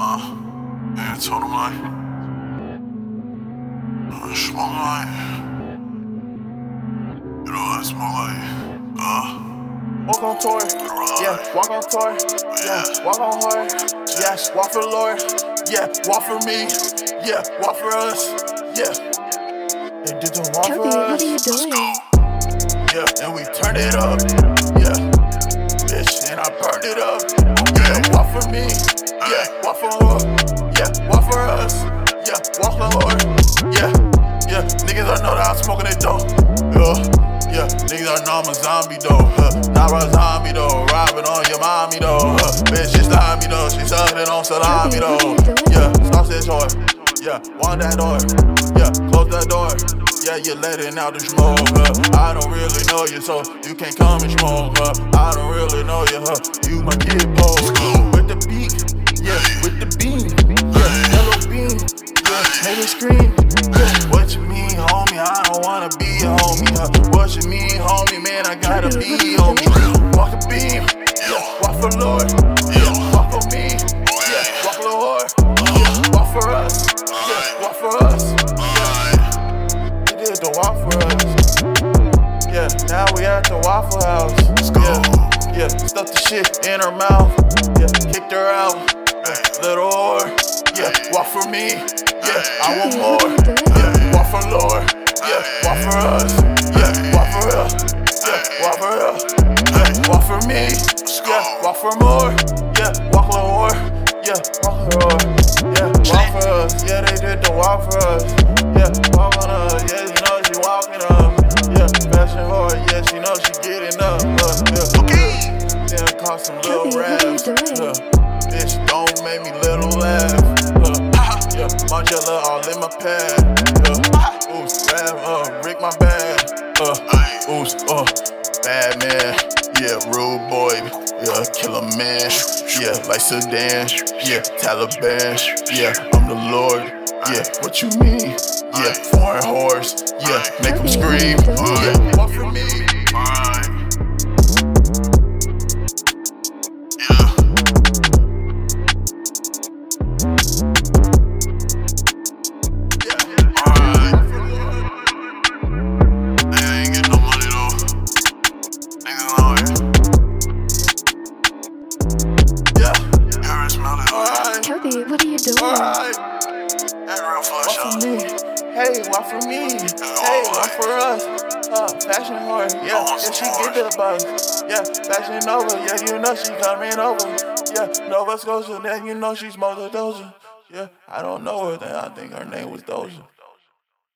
Ja, jetzt hau du mal. Schwangerei. You know that's my life. Walk on tour, yeah, walk on tour, yeah, walk on her, yeah, walk for the Lord, yeah, walk for me, yeah, walk for us, yeah. They didn't walk for us. What are you doing? Yeah, and we turned it up, yeah, bitch, and I burned it up, yeah, walk for me, yeah, walk for her, yeah, walk for us, yeah, walk for the Lord, yeah, yeah, niggas I know that I'm smoking that dope, yeah. Yeah, niggas, I know I'm a zombie though. Not a zombie though. Robbing on your mommy though. Bitch, she slimy though. She sucking on salami though. Yeah, stop that door. Yeah, want that door. Yeah, close that door. Yeah, you're letting out the smoke. I don't really know you, so you can't come and smoke. I don't really know you, huh? You my kid, bro. With the beat, yeah, with the bean, yeah, yellow bean, yeah, nigga scream. Yeah. What you mean, homie? I don't wanna be a homie. What you mean, homie? Man, I gotta be homie. Walk the beam, yeah, walk for Lord, yeah, walk for me, yeah, walk for the Lord, yeah, walk for us, yeah, walk for us, yeah. They did the walk for us, yeah. Now we at the Waffle House, yeah, yeah. Stuffed the shit in her mouth, yeah. Kicked her out, yeah. Little whore, yeah. Walk for me, yeah. I want more, yeah. Walk for Lord. Yeah, walk for us, yeah, walk for real, yeah, walk for real, yeah, walk for me, yeah, walk for more, yeah, walk for more, yeah, walk for more, yeah, walk for us, yeah, they did the walk for us, yeah, walk on us, yeah, you know she walking up, yeah, fashion hard, yeah, she knows she getting up, yeah, okay, then I caught some little raps, bitch, don't make me little laugh, yeah, Margiela all in my pad, yeah. Rick my bag, oops, bad man, yeah, rude boy, yeah, killer man, yeah, like Sudan, yeah, Taliban, yeah, I'm the Lord, yeah, what you mean, yeah, foreign horse, yeah, make him scream, yeah, walk for me, what are you doing? Alright. What for me? Hey, what for me? Hey, what for us? Fashion hard, yeah. Yeah, she get to the bus. Yeah, fashion over, yeah, you know she coming over. Yeah, Nova Scotia, then you know she's Mother Doja. Yeah, I don't know her, then I think her name was Doja.